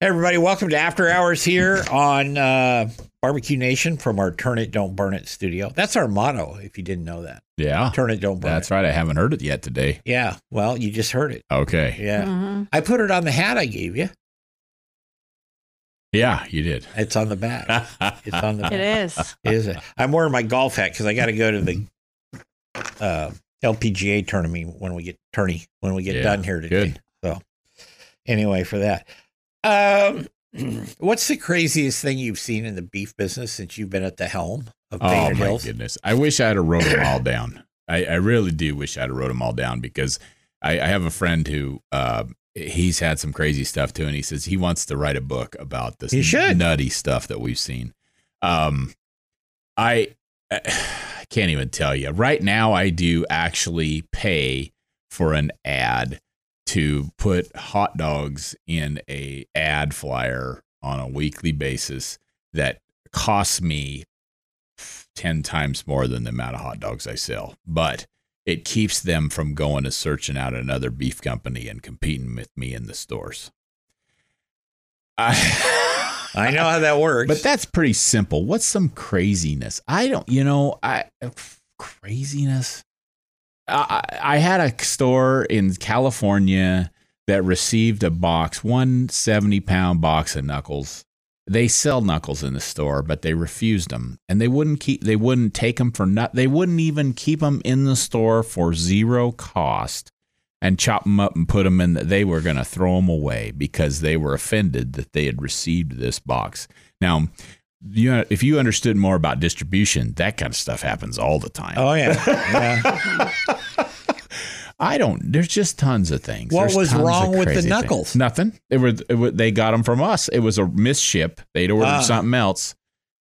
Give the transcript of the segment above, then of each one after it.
Hey everybody, welcome to After Hours here on Barbecue Nation from our Turn It, Don't Burn It studio. That's our motto, if you didn't know that. Yeah. Turn it, don't burn it. That's right. I haven't heard it yet today. Yeah. Well, you just heard it. Okay. Yeah. Mm-hmm. I put it on the hat I gave you. Yeah, you did. It's on the back. It's on the back. It is. It is. I'm wearing my golf hat because I got to go to the LPGA tournament when we get done here today. Good. So anyway, for that. What's the craziest thing you've seen in the beef business since you've been at the helm of Banner Hills? Oh, my goodness. I wish I had wrote them all down. I really do wish I had wrote them all down because I have a friend who he's had some crazy stuff, too, and he says he wants to write a book about this nutty stuff that we've seen. I can't even tell you. Right now, I do actually pay for an ad to put hot dogs in a ad flyer on a weekly basis that costs me 10 times more than the amount of hot dogs I sell. But it keeps them from going to searching out another beef company and competing with me in the stores. I know how that works. But that's pretty simple. What's some craziness? Craziness? I had a store in California that received a box, 170-pound box of knuckles. They sell knuckles in the store, but they refused them, and they wouldn't take them for nut. They wouldn't even keep them in the store for zero cost and chop them up and put them in. They were going to throw them away because they were offended that they had received this box. Now, if you understood more about distribution, that kind of stuff happens all the time. Oh, yeah. There's just tons of things. What was wrong with the knuckles? Nothing. They got them from us. It was a misship. They'd ordered something else,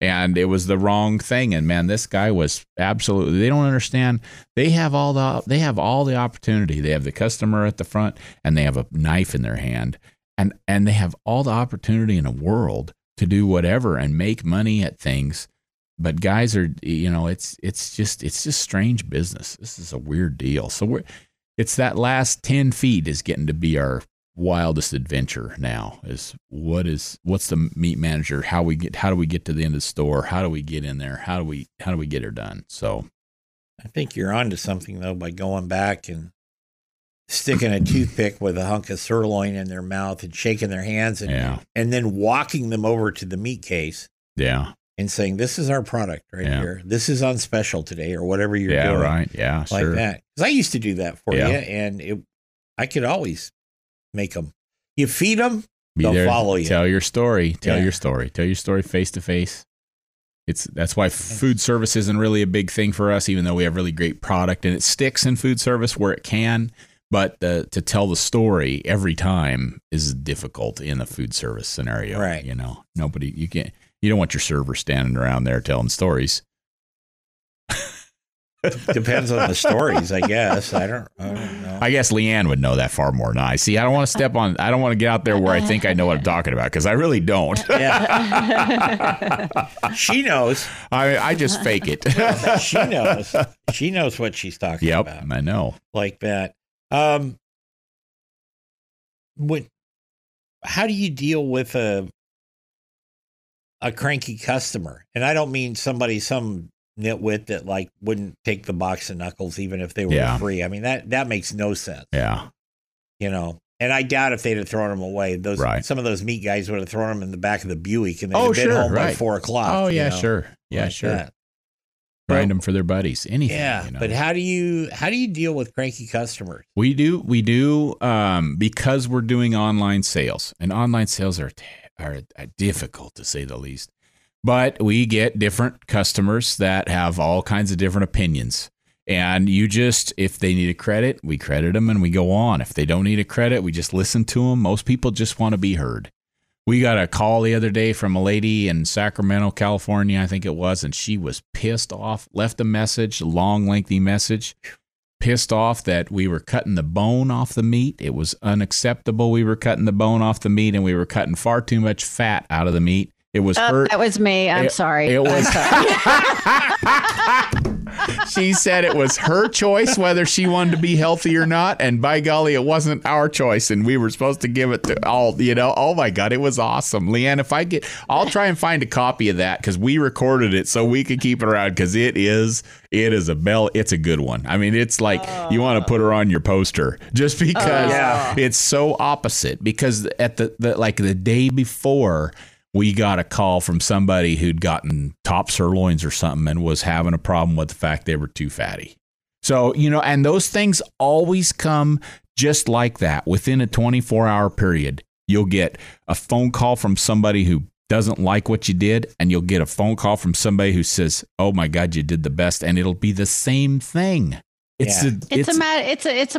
and it was the wrong thing. And man, this guy was absolutely, they don't understand. They have all the opportunity. They have the customer at the front, and they have a knife in their hand, and they have all the opportunity in the world to do whatever and make money at things. But guys are, it's just strange business. This is a weird deal. So it's that last 10 feet is getting to be our wildest adventure now is what's the meat manager? How do we get to the end of the store? How do we get in there? How do we get her done? So I think you're onto something though, by going back and sticking a toothpick with a hunk of sirloin in their mouth and shaking their hands and then walking them over to the meat case and saying, this is our product here. This is on special today or whatever you're doing. Yeah, right. Yeah, like sure. That. Because I used to do that for you and I could always make them. You feed them, they'll follow you. Tell your story. Tell your story face to face. That's why food service isn't really a big thing for us, even though we have really great product and it sticks in food service where it can. But to tell the story every time is difficult in a food service scenario. Right. You don't want your server standing around there telling stories. Depends on the stories, I guess. I don't know. I guess Leanne would know that far more than I. See, I don't want to get out there where I think I know what I'm talking about because I really don't. Yeah. She knows. I just fake it. She knows. She knows what she's talking about. Yep, I know. Like that. How do you deal with a cranky customer? And I don't mean some nitwit that like wouldn't take the box of knuckles, even if they were free. I mean, that makes no sense. Yeah. And I doubt if they'd have thrown them away. Some of those meat guys would have thrown them in the back of the Buick and they'd have been home by 4 o'clock. Oh yeah, sure. Yeah, like sure. That. grind them for their buddies. Anything. Yeah, you know? But how do you deal with cranky customers? We do because we're doing online sales, and online sales are difficult to say the least. But we get different customers that have all kinds of different opinions. And you just, if they need a credit, we credit them and we go on. If they don't need a credit, we just listen to them. Most people just want to be heard. We got a call the other day from a lady in Sacramento, California, I think it was, and she was pissed off, left a message, a long, lengthy message, pissed off that we were cutting the bone off the meat. It was unacceptable. We were cutting the bone off the meat, and we were cutting far too much fat out of the meat. It was her. That was me. I'm sorry. It was. She said it was her choice whether she wanted to be healthy or not, and by golly, it wasn't our choice, and we were supposed to give it to all, you know. Oh my God, it was awesome, Leanne. If I'll try and find a copy of that because we recorded it so we could keep it around because it is a bell. It's a good one. I mean, it's like you want to put her on your poster just because it's so opposite. Because at the day before, we got a call from somebody who'd gotten top sirloins or something and was having a problem with the fact they were too fatty. So, you know, and those things always come just like that. Within a 24-hour period, you'll get a phone call from somebody who doesn't like what you did, and you'll get a phone call from somebody who says, oh, my God, you did the best, and it'll be the same thing. It's a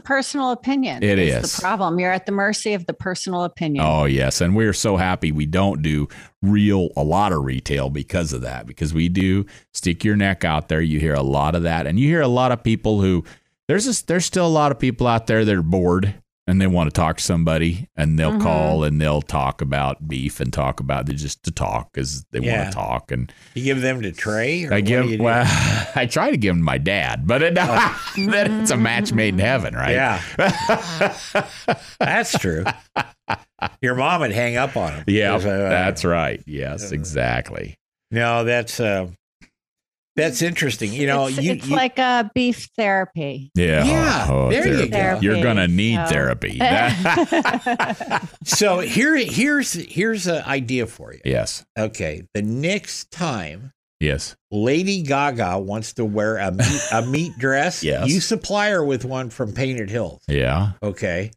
personal opinion. It's the problem. You're at the mercy of the personal opinion. Oh, yes. And we're so happy we don't do a lot of retail because of that, because we do stick your neck out there. You hear a lot of that, and you hear a lot of people who there's still a lot of people out there that are bored and they want to talk to somebody, and they'll call and they'll talk about beef and talk about just to talk because they want to talk. And you give them to Trey? Or I try to give them to my dad, but then it's a match made in heaven, right? Yeah. That's true. Your mom would hang up on him. Yeah, that's right. Yes, exactly. No, that's interesting. You know, it's like a beef therapy. Yeah. Yeah. Oh, there therapy. You go. Therapy. You're going to need therapy. So here's an idea for you. Yes. Okay. The next time. Yes. Lady Gaga wants to wear a meat dress. Yes. You supply her with one from Painted Hills. Yeah. Okay.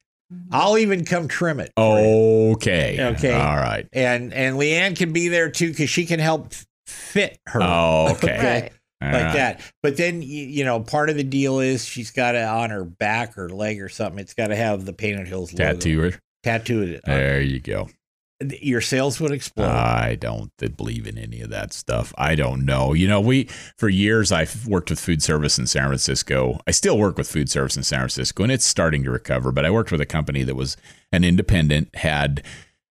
I'll even come trim it. Okay. Okay. All right. And Leanne can be there too, because she can help fit her. Oh, okay. Right. Like that. But then, you know, part of the deal is she's got to, on her back or leg or something, it's got to have the Painted Hills logo. Tattooed. There you go. Your sales would explode. I don't believe in any of that stuff. I don't know. You know, for years, I've worked with food service in San Francisco. I still work with food service in San Francisco, and it's starting to recover. But I worked with a company that was an independent, had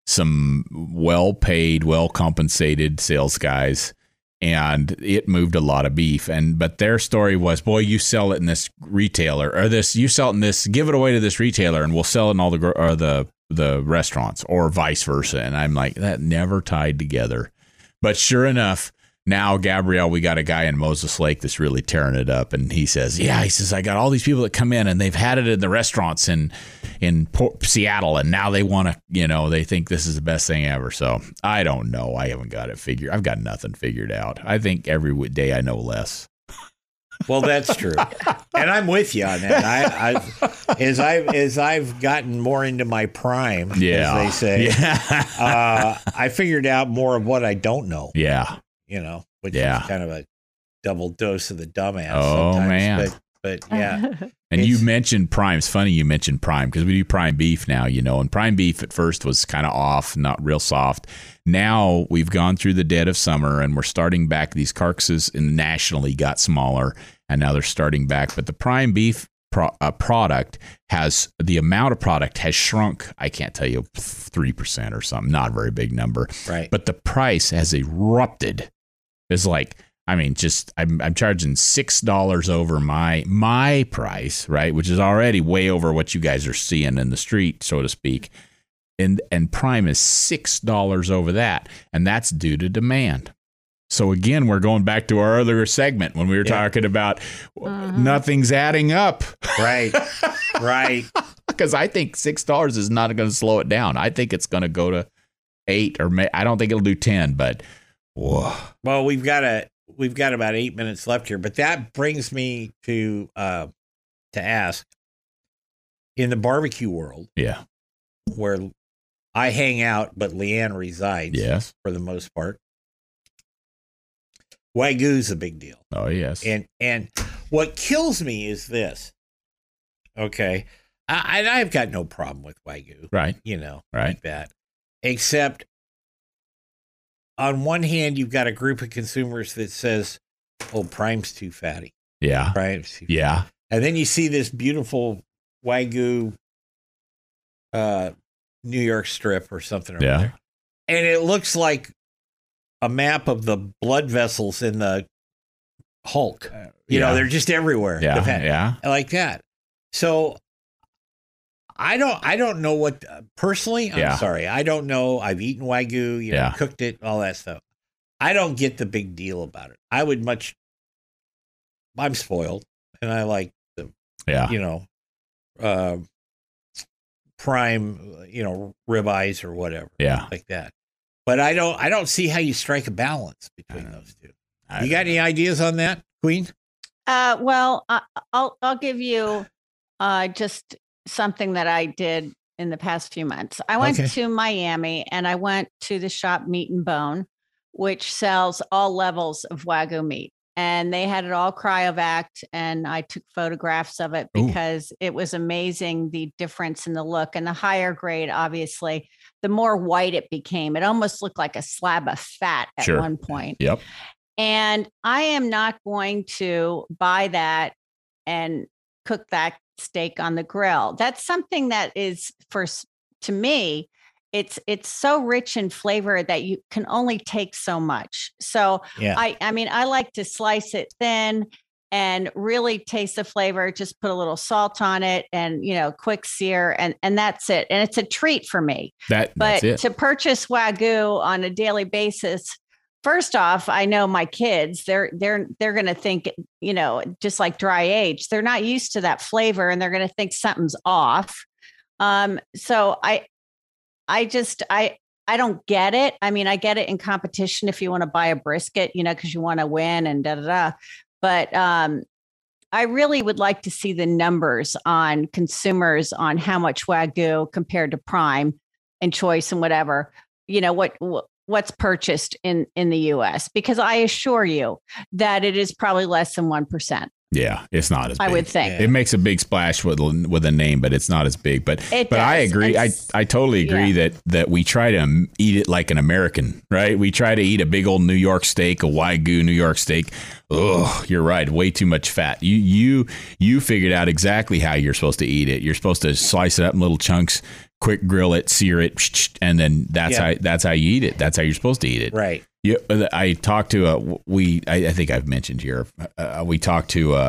some well-paid, well-compensated sales guys, and it moved a lot of beef. But their story was, boy, you sell it in this retailer, give it away to this retailer, and we'll sell it in all the restaurants, or vice versa. And I'm like, that never tied together. But sure enough, now, Gabrielle, we got a guy in Moses Lake that's really tearing it up. And he says, I got all these people that come in and they've had it in the restaurants in Port Seattle. And now they want to, you know, they think this is the best thing ever. So I don't know. I haven't got it figured. I've got nothing figured out. I think every day I know less. Well, that's true. And I'm with you on that. As I've gotten more into my prime, as they say, I figured out more of what I don't know. Yeah. You know, which is kind of a double dose of the dumbass. Oh, sometimes, man. But yeah. And you mentioned prime. It's funny you mentioned prime, because we do prime beef now, you know, and prime beef at first was kind of off, not real soft. Now we've gone through the dead of summer and we're starting back. These carcasses nationally got smaller, and now they're starting back. But the prime beef product has, the amount of product has shrunk, I can't tell you, 3% or something, not a very big number. Right. But the price has erupted. It's like, I mean, just I'm charging $6 over my price, right, which is already way over what you guys are seeing in the street, so to speak. And prime is $6 over that, and that's due to demand. So again, we're going back to our other segment when we were talking about nothing's adding up. Right. Right. Because I think $6 is not going to slow it down. I think it's going to go to 8, or I don't think it'll do 10, but whoa. Well, we've got to we've got about 8 minutes left here, but that brings me to ask, in the barbecue world, yeah, where I hang out, but Leanne resides, yes, for the most part, Wagyu's a big deal. Oh, yes. And what kills me is this. Okay. I've got no problem with Wagyu. Right. You know, right. Like that. Except on one hand, you've got a group of consumers that says, oh, prime's too fatty. Yeah. Prime's too fatty. Yeah. And then you see this beautiful Wagyu New York strip or something. Yeah. There, and it looks like a map of the blood vessels in the Hulk. You know, they're just everywhere. Yeah. Yeah. Like that. So I don't know what, personally, I'm sorry. I don't know. I've eaten Wagyu, you know, cooked it, all that stuff. I don't get the big deal about it. I'm spoiled and I like the, you know, prime, you know, ribeyes or whatever. Yeah. Like that. But I don't see how you strike a balance between those two. You got any ideas on that, Queen? Well, I'll give you just something that I did in the past few months. I went to Miami and I went to the shop Meat and Bone, which sells all levels of Wagyu meat. And they had it all cryovac, and I took photographs of it because it was amazing, the difference in the look. And the higher grade, obviously, the more white it became. It almost looked like a slab of fat at one point. Yep. And I am not going to buy that and cook that steak on the grill. That's something that is, to me, it's so rich in flavor that you can only take so much. So I mean, I like to slice it thin and really taste the flavor, just put a little salt on it and, you know, quick sear and that's it. And it's a treat for me. But to purchase Wagyu on a daily basis, first off, I know my kids, they're going to think, you know, just like dry aged, they're not used to that flavor and they're going to think something's off. So I don't get it. I mean, I get it in competition if you want to buy a brisket, you know, because you want to win and But I really would like to see the numbers on consumers on how much Wagyu compared to prime and choice and whatever, you know, what's purchased in the U.S., because I assure you that it is probably less than 1%. Yeah, it's not as big. I would think it makes a big splash with a name, but it's not as big. But I agree. I totally agree that we try to eat it like an American, right? We try to eat a big old New York steak, a Wagyu New York steak. Oh, you're right. Way too much fat. You figured out exactly how you're supposed to eat it. You're supposed to slice it up in little chunks, quick grill it, sear it, and then that's how you eat it. That's how you're supposed to eat it, right? I talked to I think I've mentioned here. I talked to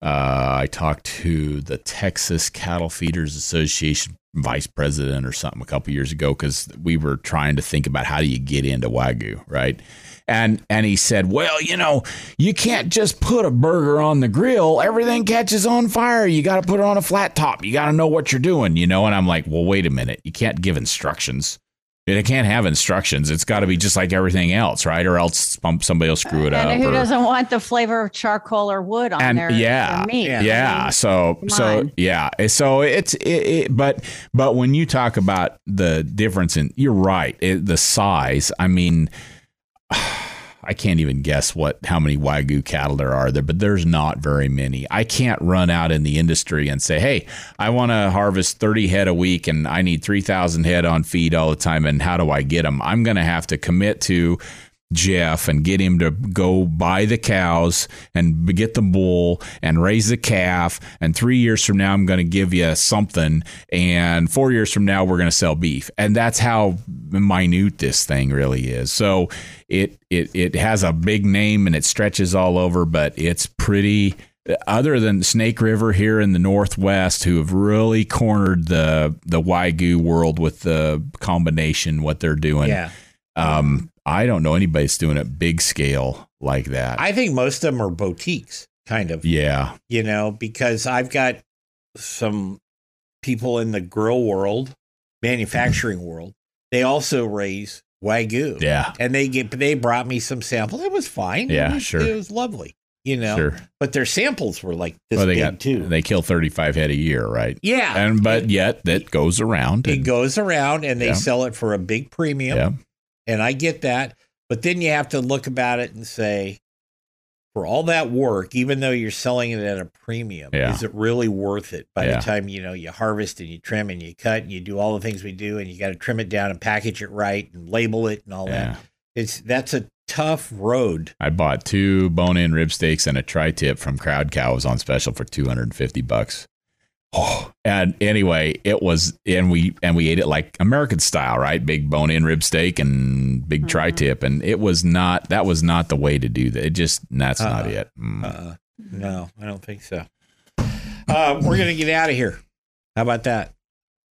the Texas Cattle Feeders Association vice president or something a couple years ago because we were trying to think about how do you get into Wagyu, right? And he said, well, you know, you can't just put a burger on the grill. Everything catches on fire. You got to put it on a flat top. You got to know what you're doing, you know? And I'm like, well, wait a minute. You can't give instructions. It can't have instructions. It's got to be just like everything else, right? Or else somebody will screw it up. And who doesn't want the flavor of charcoal or wood on their meat? Yeah. I mean, So it's but when you talk about the difference in, you're right, the size. I mean, I can't even guess how many Wagyu cattle there are there, but there's not very many. I can't run out in the industry and say, hey, I want to harvest 30 head a week and I need 3,000 head on feed all the time. And how do I get them? I'm going to have to commit to Jeff and get him to go buy the cows and get the bull and raise the calf. And 3 years from now, I'm going to give you something. And 4 years from now, we're going to sell beef. And that's how minute this thing really is. So it has a big name and it stretches all over, but it's pretty, other than Snake River here in the Northwest, who have really cornered the Wagyu world with the combination, what they're doing. Yeah. I don't know anybody's doing it big scale like that. I think most of them are boutiques, kind of. Yeah. You know, because I've got some people in the grill world, manufacturing world. They also raise Wagyu. Yeah. And they brought me some samples. It was fine. Yeah, sure. It was lovely. You know, sure. But their samples were like this big, too. They kill 35 head a year, right? Yeah. And but yet that goes around. It goes around, and they sell it for a big premium. Yeah. And I get that. But then you have to look about it and say, for all that work, even though you're selling it at a premium, is it really worth it? By the time, you know, you harvest and you trim and you cut and you do all the things we do, and you got to trim it down and package it right and label it and all that. That's a tough road. I bought two bone-in rib steaks and a tri-tip from Crowd Cow. It was on special for $250. Oh, and anyway, it was, and we ate it like American style, right? Big bone-in rib steak and big tri-tip, and it was not. That was not the way to do that. It just that's not it. No, I don't think so. We're gonna get out of here. How about that?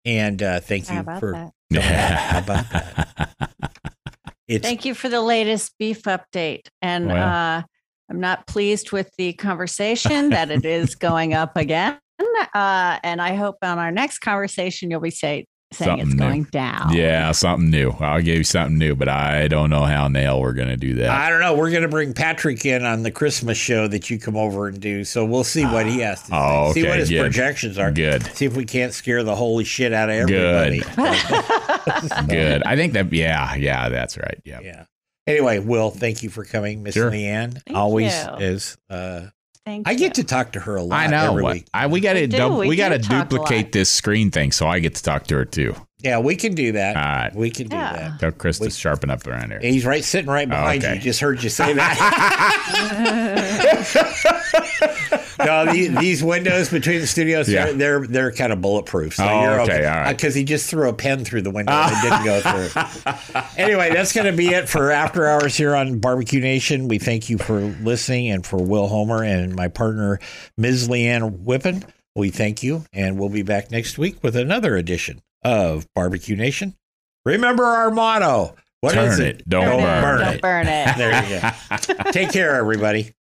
And thank you for. How about that? Thank you for the latest beef update. And I'm not pleased with the conversation that it is going up again. And I hope on our next conversation, you'll be saying something it's going down. Yeah, something new. I'll give you something new, but I don't know how in the hell we're going to do that. I don't know. We're going to bring Patrick in on the Christmas show that you come over and do. So we'll see what he has to say. Okay, see what his projections are. Good. See if we can't scare the holy shit out of everybody. Good. Good. I think that, yeah, that's right. Yeah. Yeah. Anyway, Will, thank you for coming. Miss Leanne always is. I get to talk to her a lot. I know. Every week. We got to duplicate this screen thing, so I get to talk to her too. Yeah, we can do that. All right, we can do that. So Chris is sharpening up around here. He's sitting right behind you. Just heard you say that. No, these windows between the studios, they're kind of bulletproof. So you're okay. All right. Because he just threw a pen through the window and it didn't go through. Anyway, that's going to be it for After Hours here on BBQ Nation. We thank you for listening, and for Will Homer and my partner, Ms. Leanne Whippen, we thank you. And we'll be back next week with another edition of BBQ Nation. Remember our motto. What is it? Don't burn it. Don't burn it. There you go. Take care, everybody.